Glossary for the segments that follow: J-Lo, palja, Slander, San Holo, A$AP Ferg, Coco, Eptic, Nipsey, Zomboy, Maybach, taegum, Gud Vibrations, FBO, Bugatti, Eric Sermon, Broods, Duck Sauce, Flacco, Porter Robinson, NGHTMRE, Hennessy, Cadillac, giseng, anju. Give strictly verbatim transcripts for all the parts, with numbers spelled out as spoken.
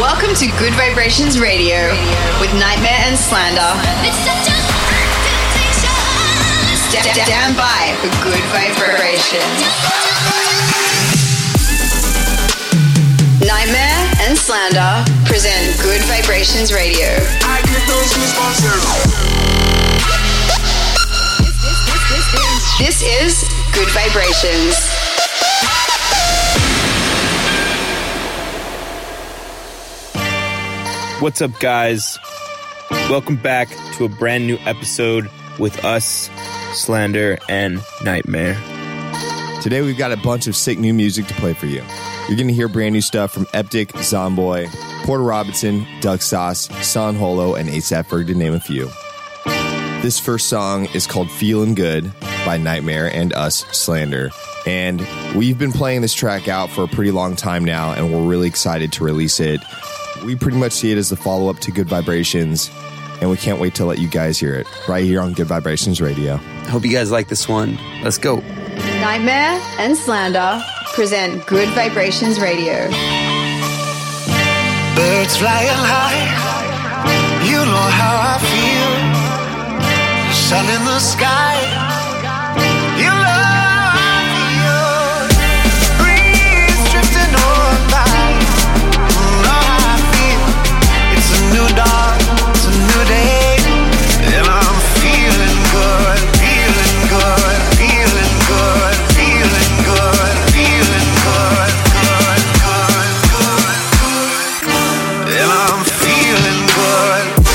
Welcome to Good Vibrations Radio, Radio. With Nightmare and Slander. It's such a temptation. D- Stand by for Good Vibrations. Nightmare and Slander present Good Vibrations Radio. I get those responses. This is Good Vibrations. What's up, guys? Welcome back to a brand new episode with us, Slander and Nightmare. Today we've got a bunch of sick new music to play for you. You're going to hear brand new stuff from Eptic, Zomboy, Porter Robinson, Duck Sauce, San Holo, and A$AP Ferg, to name a few. This first song is called Feelin' Good by Nightmare and us, Slander. And we've been playing this track out for a pretty long time now, and we're really excited to release it. We pretty much see it as the follow-up to Good Vibrations, and we can't wait to let you guys hear it right here on Good Vibrations Radio. Hope you guys like this one. Let's go. Nightmare and Slander present Good Vibrations Radio. Birds flying high, you know how I feel. Sun in the sky, you know how I feel. Breeze drifting on by. New dawn, it's a new day, and I'm feeling good, feeling good, feeling good, feeling good, feeling good, good, good, good, good,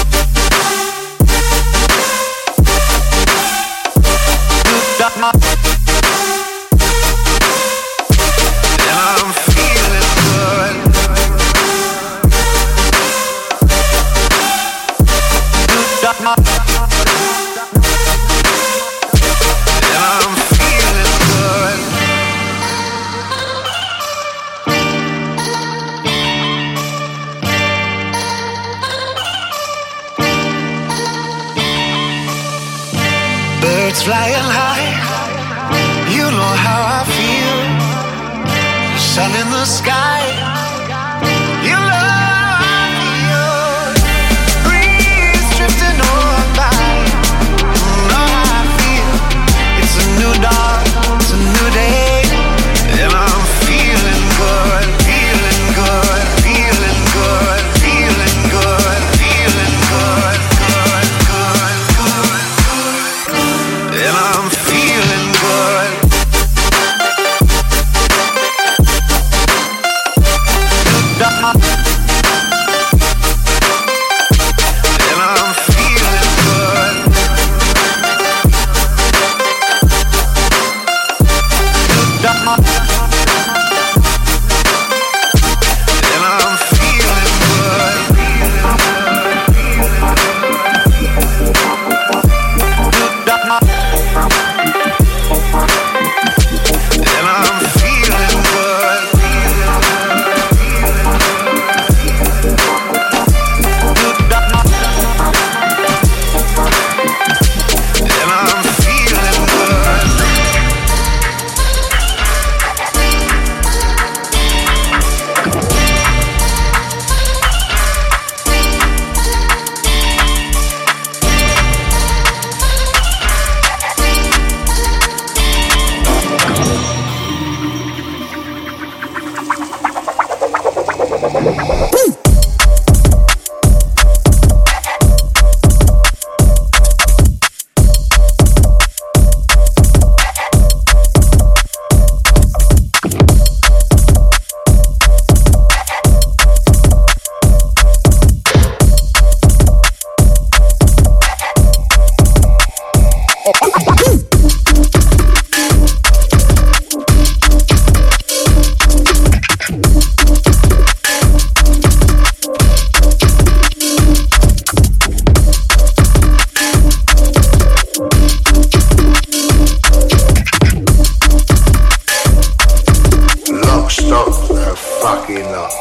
and I'm feeling good. And I'm feeling good. Flying high, you know how I feel. Sun in the sky, you know how I feel. Breeze drifting on by, you know how I feel. It's a new dawn, it's a new day, and I'm feeling good, feeling good, feeling good, feeling good, feeling good, good, good, good, good. And I'm feeling good. And I'm feeling good. And I'm feeling good. And I'm feeling good. And I'm feeling good. Lock, stock, and fucking up.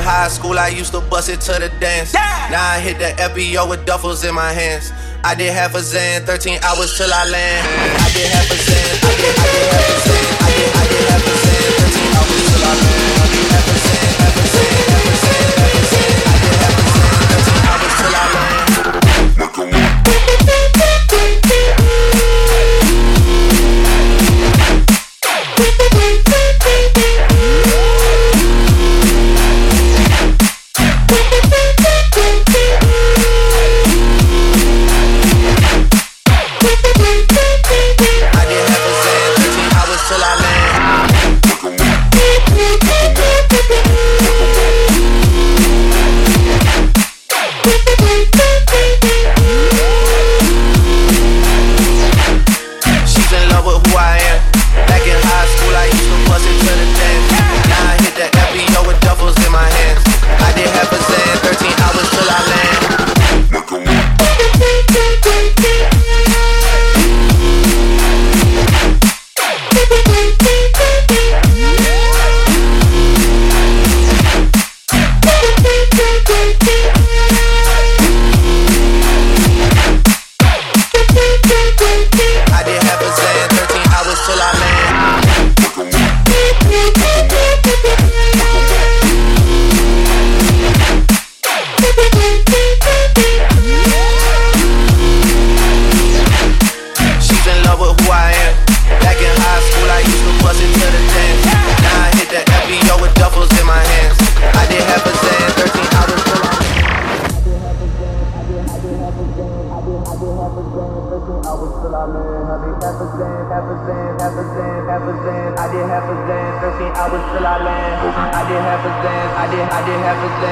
in high school, I used to bust it to the dance. Yeah. Now I hit the F B O with duffels in my hands. I did half a zan, thirteen hours till I land. I did half a zan, I did, I did half a zan, I did, I did half a zan, thirteen hours till I land. I did half a zan, half a zan, half a zan,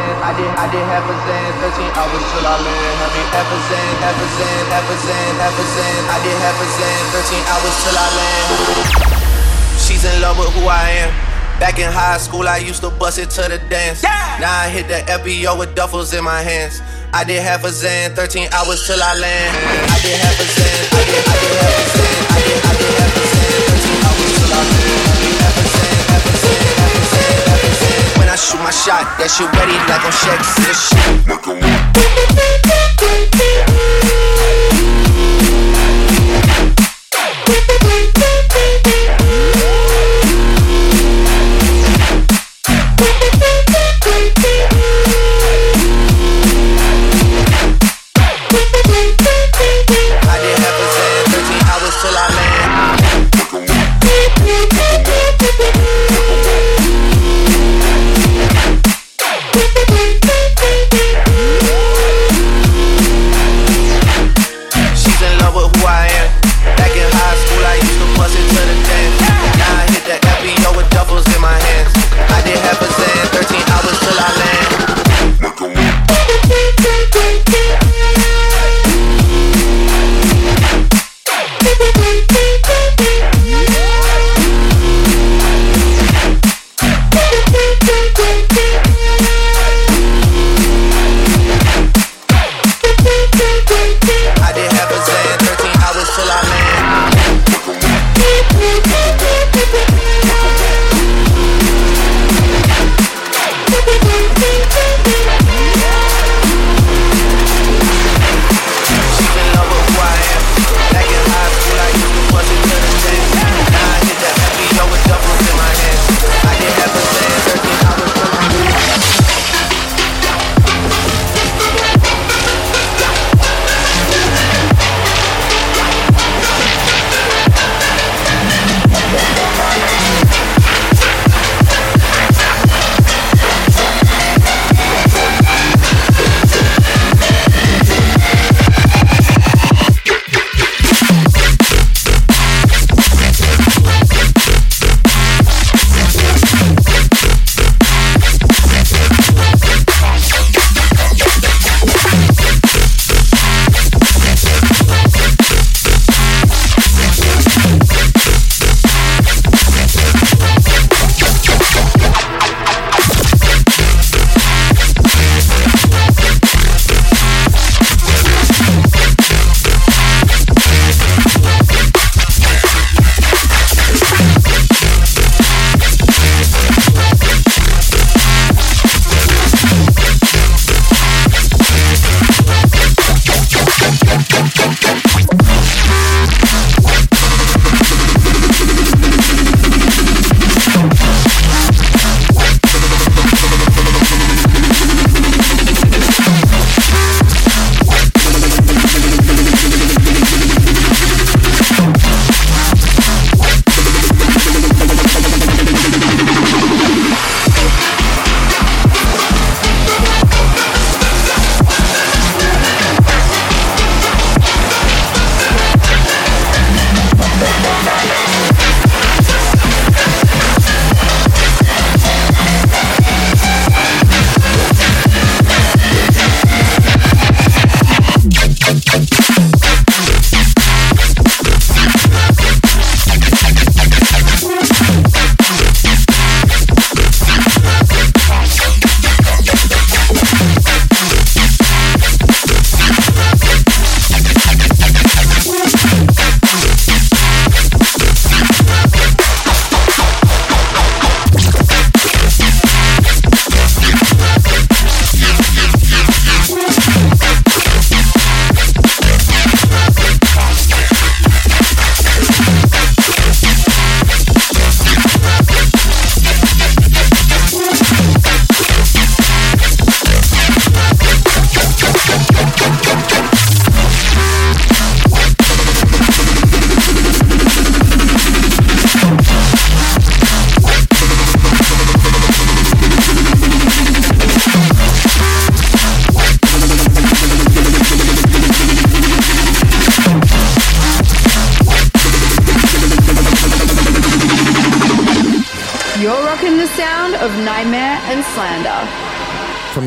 half a zan, I did half a zan, thirteen hours till I land. I used to bust it to the dance. Yeah. Now I hit the F B O with duffels in my hands. I did half a zan, thirteen hours till I land. I did half a zan, I did, I did half a zan, I did, I did half a zan, thirteen hours till I land. I did half a zan, half a zan, half a zan, half a zan. When I shoot my shot, that shit ready like I'm Shaq's shit.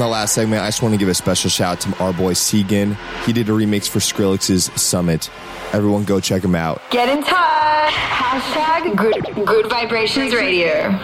Last segment, I just want to give a special shout out to our boy Segan. He did a remix for Skrillex's Summit. Everyone go check him out. Get in touch. Hashtag good, good Vibrations Radio.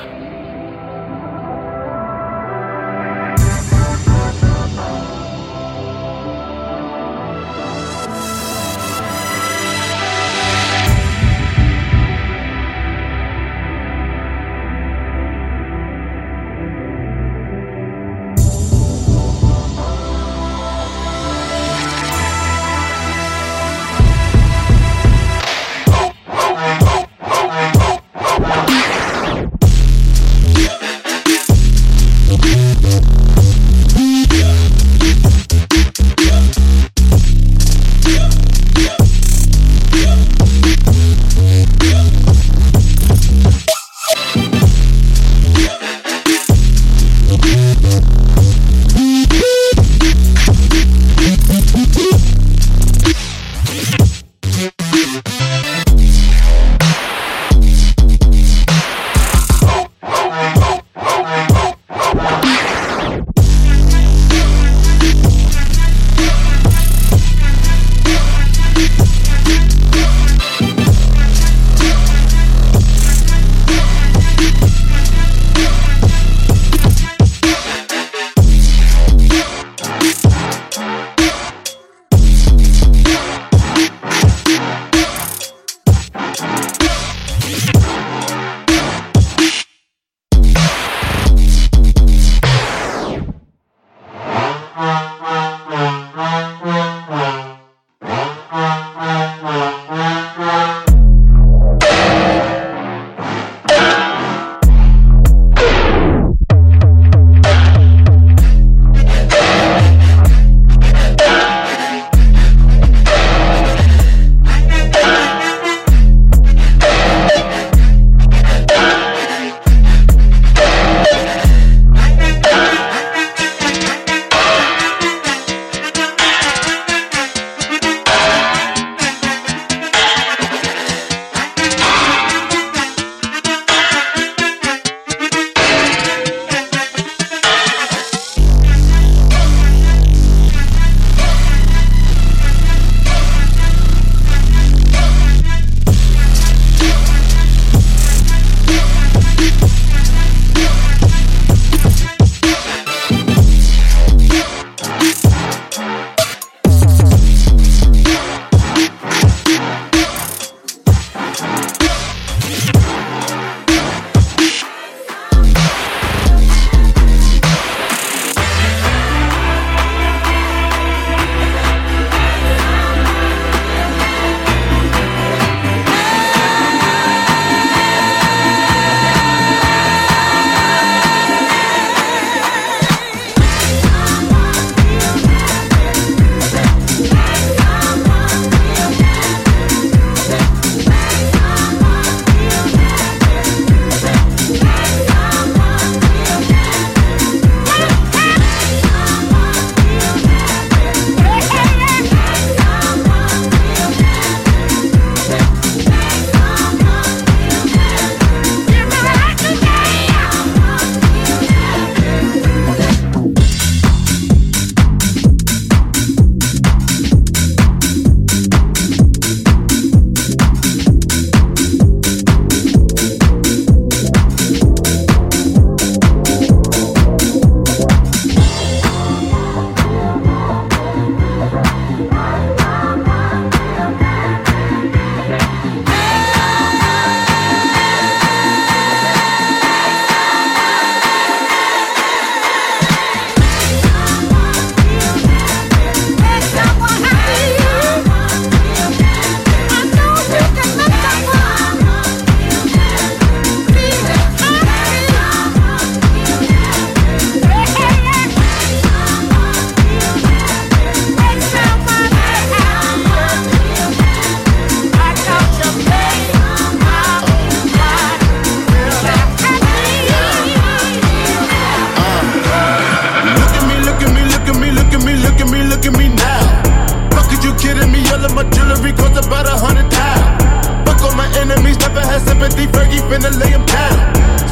times, about a hundred times. Fuck on my enemies, never had sympathy. Fergie finna lay him down.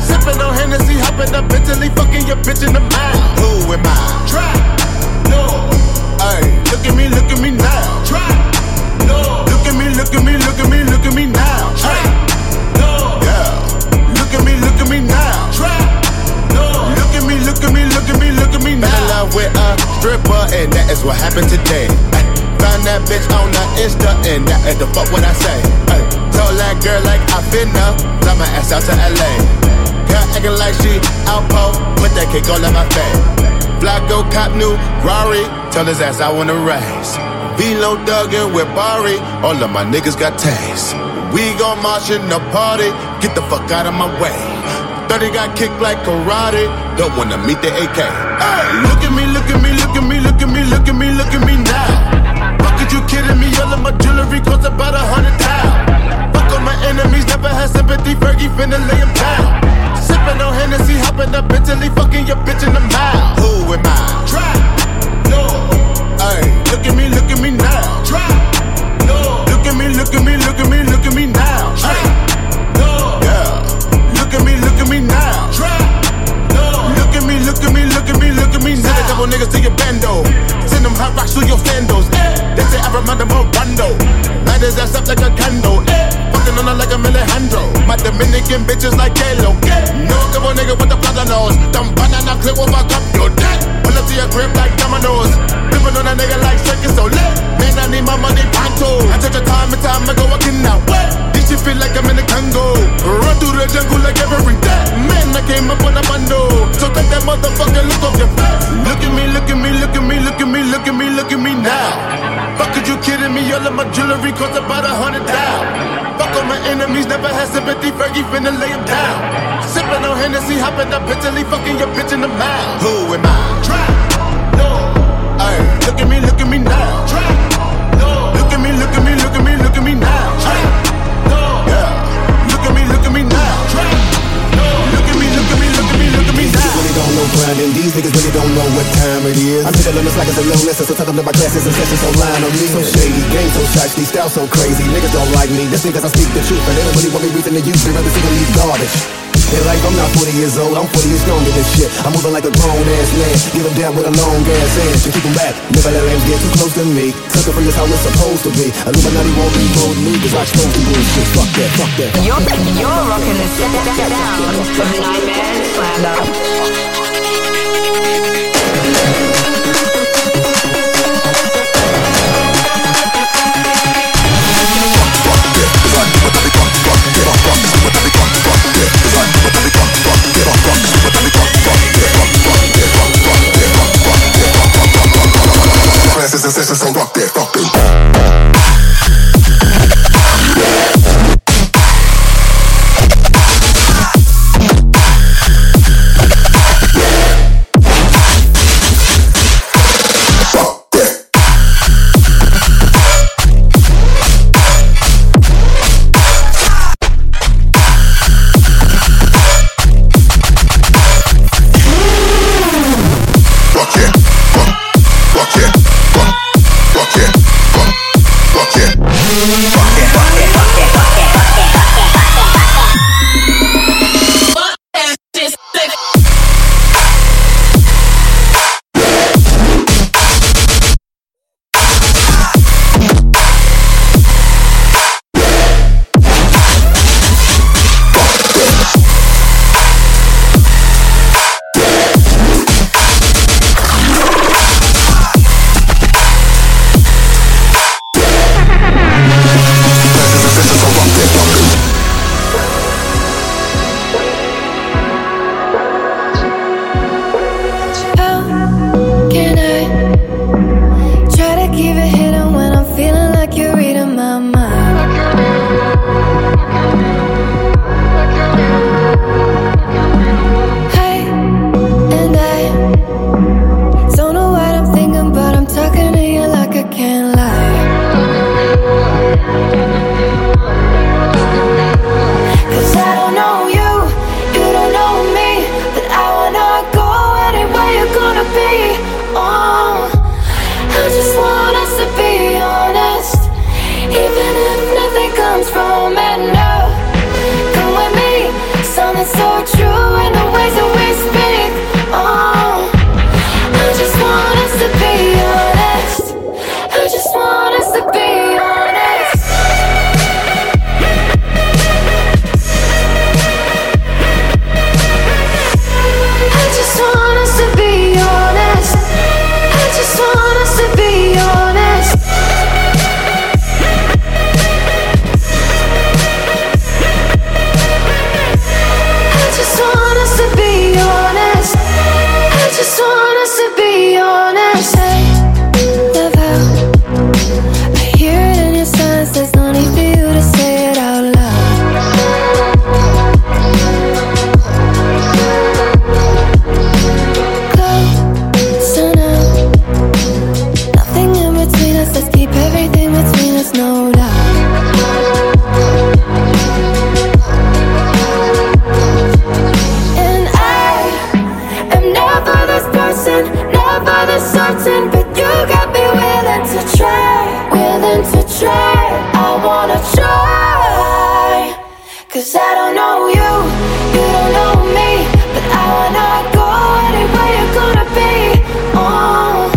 Sippin' on Hennessy, hoppin' up mentally, fucking your bitch in the mind. Who am I? Try, no. Ayy, look at me, look at me now. Try, no. Look at me, look at me, look at me, look at me now. Try, no. Yeah. Look at me, look at me now. Try, no. Look at me, look at me, look at me, look at me now. I'm in love with a stripper, and that is what happened today. Ay, found that bitch on the Insta, and that is the fuck what I say. Ay, told that girl like I finna fly my ass out to L A. Girl acting like she outpo, put that cake all in my face. Flacco cop new Rari, tell his ass I wanna race. Velo Duggan with Barry, all of my niggas got taste. We gon' march in the party, get the fuck out of my way. thirty got kicked like karate, don't wanna meet the A K. Hey, look at me, look at me, look at me, look at me, look at me, look at me now. Fuck it, you kidding me? All of my jewelry costs about a hundred times. Fuck on my enemies, never had sympathy. Fergie finna lay him down. Sippin' on Hennessy, hoppin' up mentally, fucking your bitch in the mouth. Who am I? Try, no. Ayy, look at me, look at me now. Try, no. Look at me, look at me, look at me, look at me now. Try, no. Yeah. Look at me, look at me now. Try, no. Look at me, look at me, look at me, look at me now. Send a couple niggas to your bando. Send them hot rocks to your sandos. Eh. They say I remind them of Rondo. Light his ass up like a candle. Eh. On her like a Alejandro. My Dominican bitches like J-Lo. No couple nigga with the platanos. Them banana clip will fuck up your dick. Pull up to your grip like dominoes. Flippin' on a nigga like shaking so lit. Man, I need my money pronto. I took a time and time I go walking out. This shit feel like I'm in the Congo. Run through the jungle like every day. Man, I came up on a bundle. So take that motherfucker look off your face. Look at me, look at me, look at me, look at me, look at me, look at me now. Fuck are you kidding me? All of my jewelry cost about a hundred down. Fuck on my enemies, never had sympathy. Fergie finna lay him down. Sippin' on Hennessy, hoppin' up mentally, fucking your bitch in the mouth. Who am I? Try, no. Ayy, look at me, look at me now. Try, no. Look at me, look at me, look at me, look at me now. Try, no. Yeah. Look at me, look at me now. Try, no. Look at me, look at me, look at me, look at me now. These really don't know grinding. These niggas really don't know what time it is. I'm taking on this like it's a long lesson. So talk about my classes and sessions online on me. So shady, game so shoddy, style so crazy. Niggas don't like me, that's because I speak the truth. And they don't really want me reaching the youth. They rather see me leave garbage. They like I'm not forty years old, I'm forty years stronger than shit. I'm moving like a grown-ass man. Give them down with a long-ass hand. To keep them back, never let them get too close to me. Sucker free is how it's supposed to be. Illuminati won't be bold me, cause I expose the bullshit. Fuck that, fuck that. You're, you're rocking the set down from Nightmare Slander. So rock that, rock that. Cause I don't know you, you don't know me, but I wanna go anywhere you're gonna be. Oh,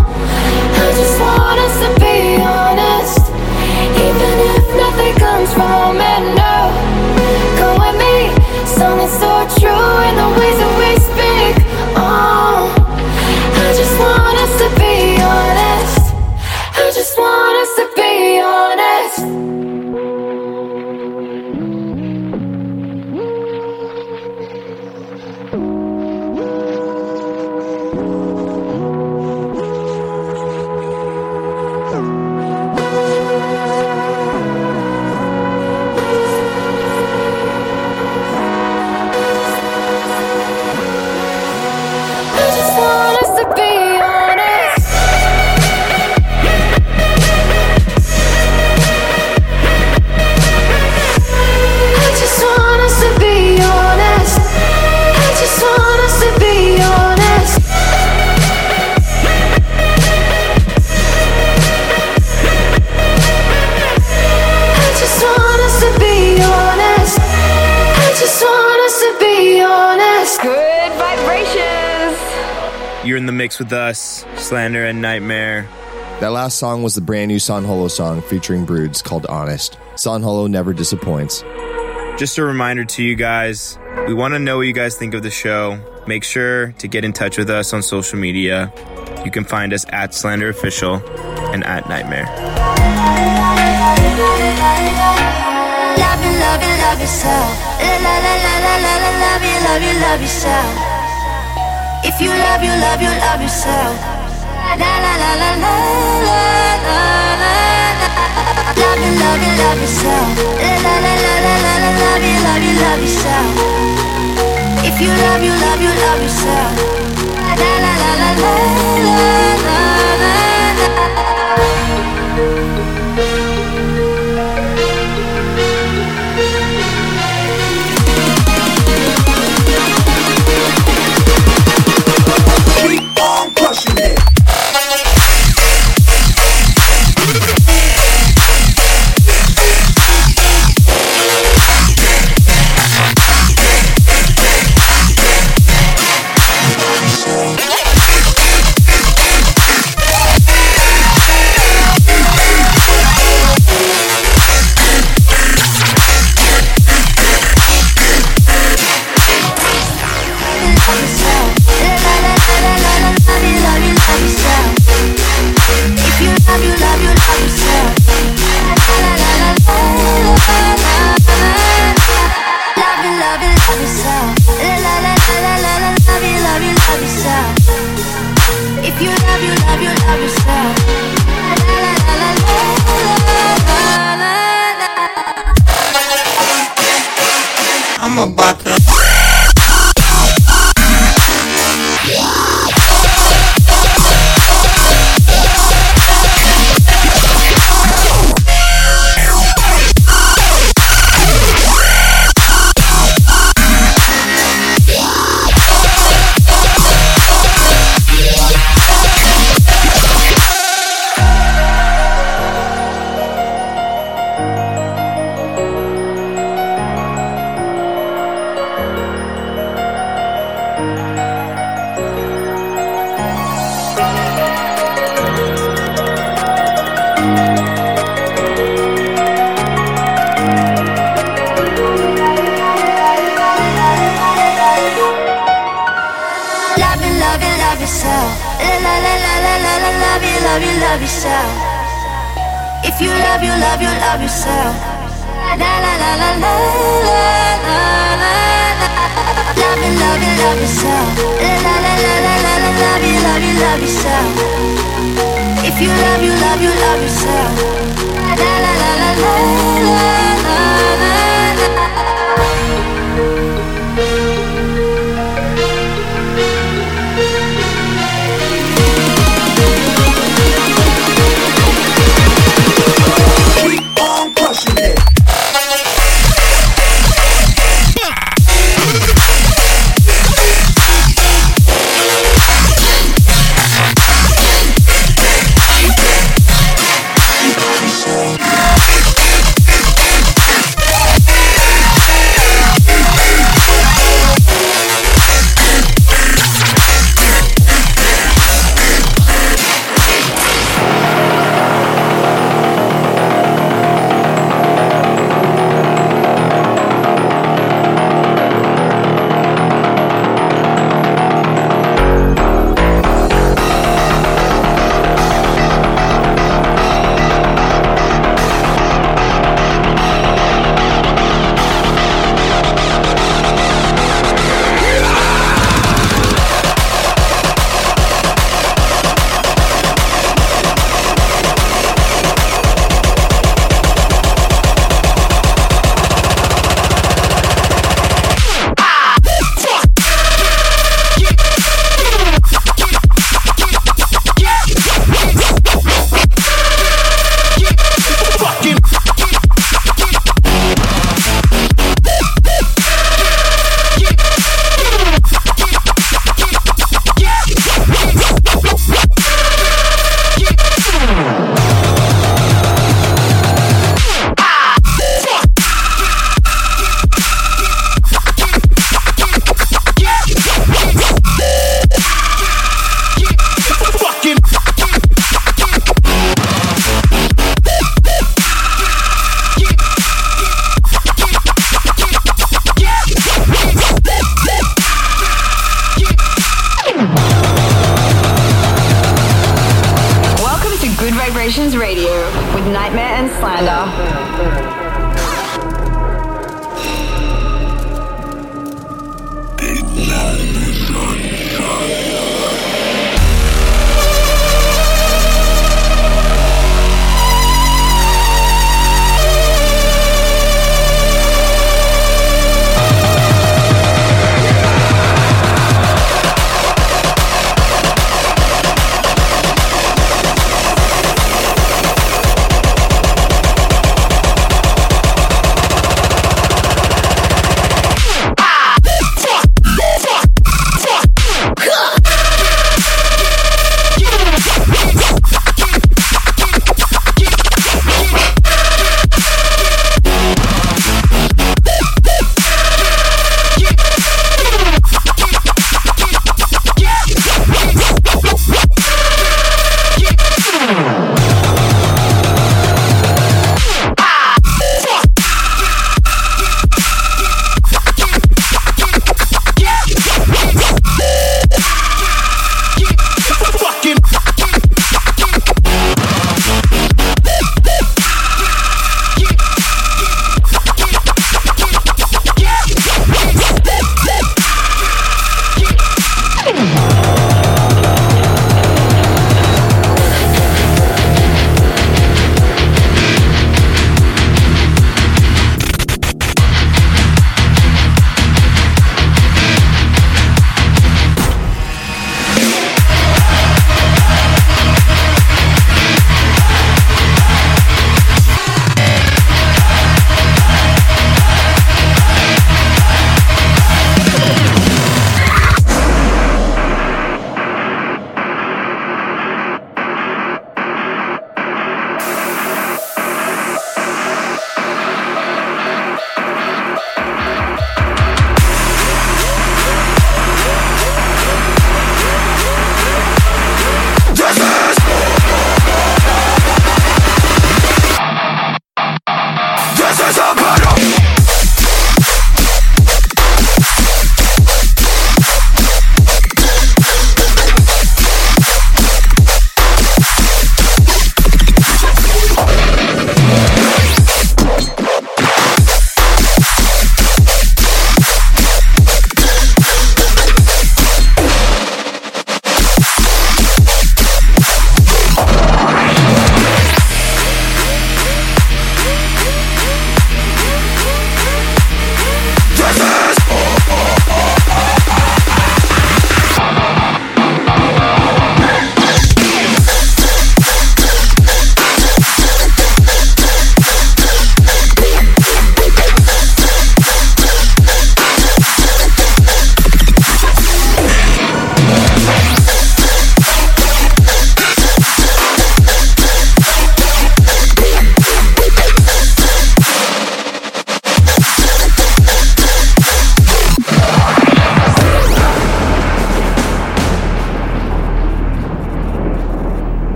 I just want us to be honest, even if nothing comes from it. No, come with me, something so true in the ways that we speak. Oh, I just want us to be honest, I just want us to be honest. You're in the mix with us, Slander and N G H T M R E. That last song was the brand new San Holo song featuring Broods called Honest. San Holo never disappoints. Just a reminder to you guys, we want to know what you guys think of the show. Make sure to get in touch with us on social media. You can find us at Slander Official and at N G H T M R E. Love you, love you, love yourself. Love you, love you, love yourself. If you love, you love, you love yourself. La la la la la la la. Love you, love you, love yourself. La la la la la la la. Love you, love you, love yourself. If you love, you love, you love yourself. La la la la la la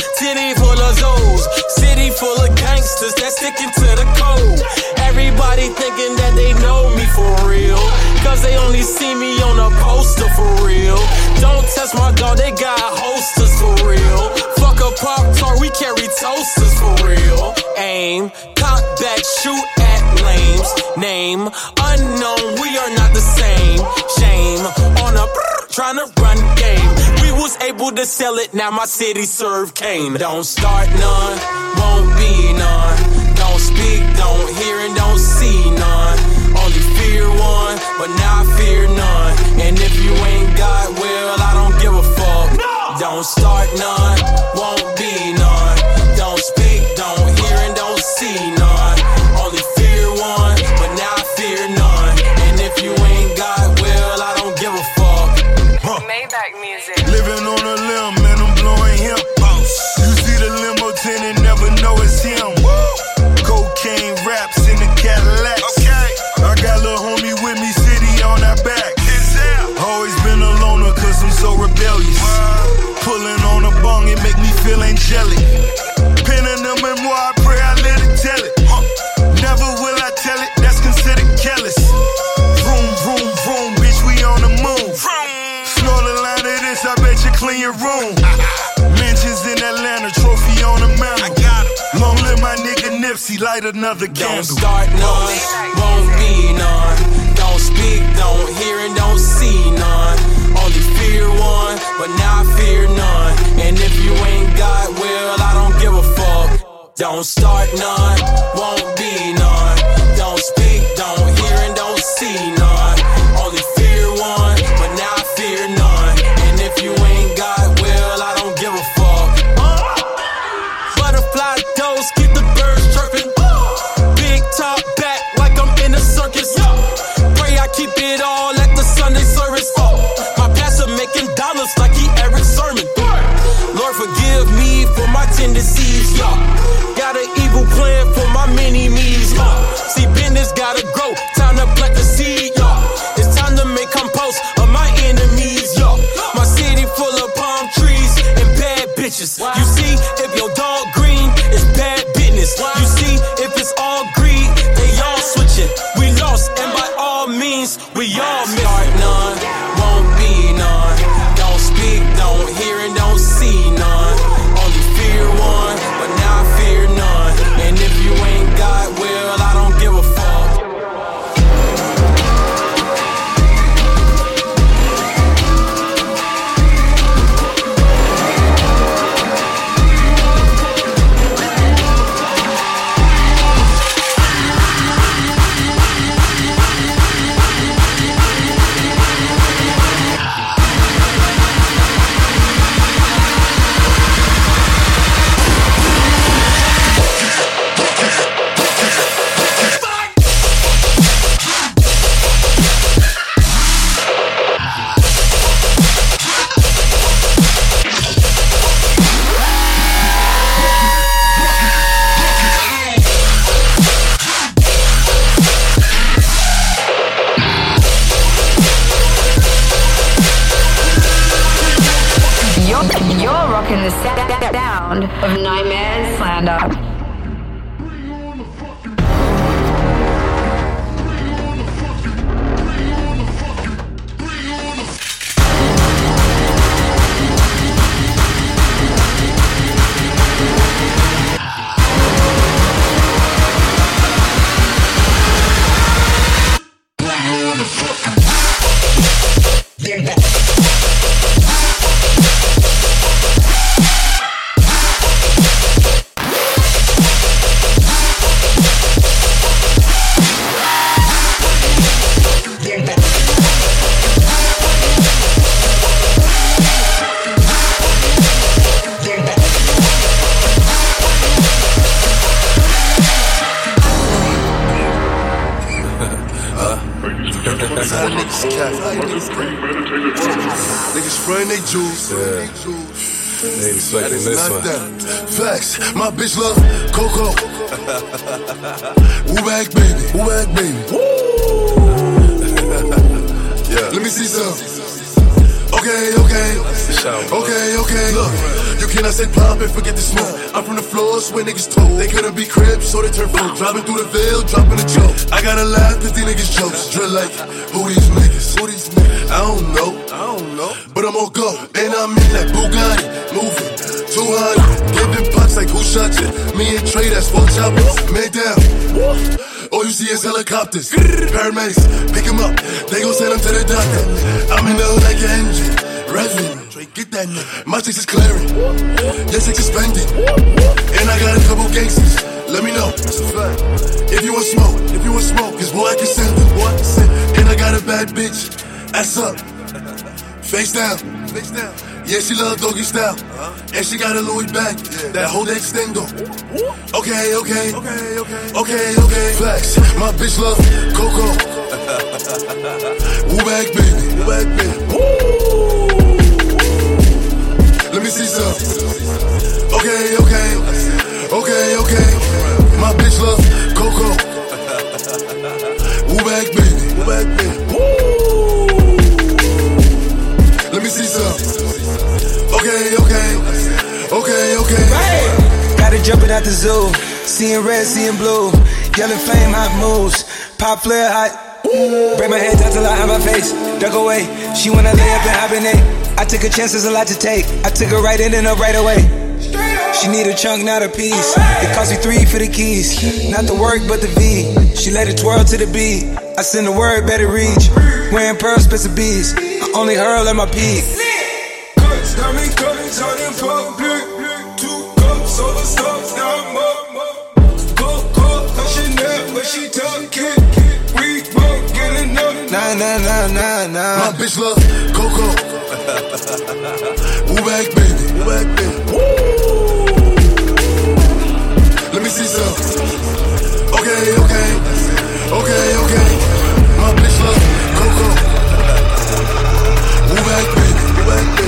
City full of Zoes, city full of gangsters that sticking to the code. Everybody thinking that they know me for real, cause they only see me on a poster for real. Don't touch my dog, they got holsters for real. Fuck a Pop-Tart, we carry toasters for real. Aim, cock back, shoot at lames. Name, unknown, we are not the same. Shame, on a brrr, tryna run game. We was able to sell it, now my city serve cane. Don't start none, won't be none. Don't speak, don't hear, and don't see none. Only fear one, but now I fear none. And if you ain't got will, I don't give a fuck. No! Don't start none, won't be none. Don't speak, don't hear, and don't see none. Only fear one, but now I fear none. And if you ain't got will, I don't give a fuck. Huh. Maybach music. Living on a limb, man, I'm blowing him. You see the limo tin and never know it's him. Cocaine raps in the Cadillac. I got lil' homie with me, city on our back. Always been a loner, cause I'm so rebellious. Pulling on a bong, it make me feel angelic. Penning the memoir, I pray I let it tell it. Never will I tell it, that's considered careless. Vroom, vroom, vroom, bitch, we on the moon. Snort a line of this, I bet you clean your room. Mansions in Atlanta, trophy on the mountain. Long live my nigga Nipsey, light another candle. Don't start none, won't be none. Don't speak, don't hear, and don't see none. Only fear one, but now I fear none. And if you ain't got will, I don't give a fuck. Don't start none, won't be none. Don't speak, don't hear, and don't see none. Only fear one, but now I fear none. And if you ain't got will, I don't give a fuck. Butterfly dose, get the birds chirping. Big top back like I'm in a circus. Keep it all at the Sunday service. Oh, my pastor making dollars like he Eric Sermon. Lord, forgive me for my tendencies, y'all. Got an evil plan for my mini-me's, y'all. See, business gotta grow, time to plant the seed, y'all. It's time to make compost of my enemies, y'all. My city full of palm trees and bad bitches. You see, if your dog green, it's bad business. You see, if it's all greed, they all switching. We lost, and by means we all miss. Start none, won't be none. Don't speak, don't hear, and don't see none. Only fear one, but now I fear none. And if you ain't got will, I don't give a fuck. Facts, my bitch love Coco. Woo back baby, woo back baby. Woo. Yeah. Let me see some. Okay, okay, okay, okay. Look, you cannot say pop and forget the smoke. I'm from the floor, so where niggas told. They couldn't be cribs, so they turn folk. Driving through the veil, dropping a joke. I gotta laugh cause these niggas jokes. Drill like, who these niggas? Who these niggas? I don't know, I don't know. But I'm on go, and I'm in that Bugatti, moving two hundred. Giving pops like who shot you? Me and Trey, that's four choppers. Man down. All you see is helicopters, paramedics, pick him up, they gon' send him to the doctor. I'm in the hood like an engine, revving, Drake, get that nigga. My checks is clearing, your checks is spending, and I got a couple gangsters, let me know. If you want smoke, if you want smoke, cause boy I can send them, boy I can send. And I got a bad bitch, ass up, face down, face down. Yeah, she love doggy style, uh-huh. And she got a Louis back, yeah. That whole extendo. Okay, okay, okay, okay, okay, okay. Flex, my bitch love Coco. Woo back, baby, woo back, baby. Woo. Let me see some. Okay, okay, okay, okay. My bitch love Coco. Woo back, baby, woo back, baby. Woo. Let me see some. Okay, okay, okay, okay. Right. Gotta jumping out the zoo, seeing red, seeing blue, yelling flame, hot moves, pop flare, hot. Ooh. Break my head down till I have my face. Duck away, she wanna lay up and hibernate. I took her chances, a lot to take. I took her right in and up right away. She need a chunk, not a piece. It cost me three for the keys. Not the work, but the V. She let it twirl to the beat. I send the word, better reach. Wearing pearls, spits of bees. I only hurl at my peak. Stomach colors out in public. Two cups over stops, now I'm up. Coco, cause she never, she talking. We won't get enough. Nah, nah, nah, nah, nah. My bitch love Coco. Woo back, baby, woo back, baby. Woo. Let me see some. Okay, okay, okay, okay. My bitch love Coco. Woo back, baby, woo back, baby.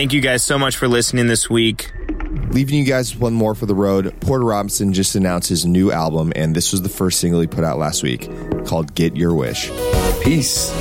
Thank you guys so much for listening this week. Leaving you guys with one more for the road. Porter Robinson just announced his new album, and this was the first single he put out last week, called Get Your Wish. Peace.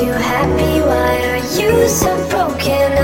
You happy? Why are you so broken?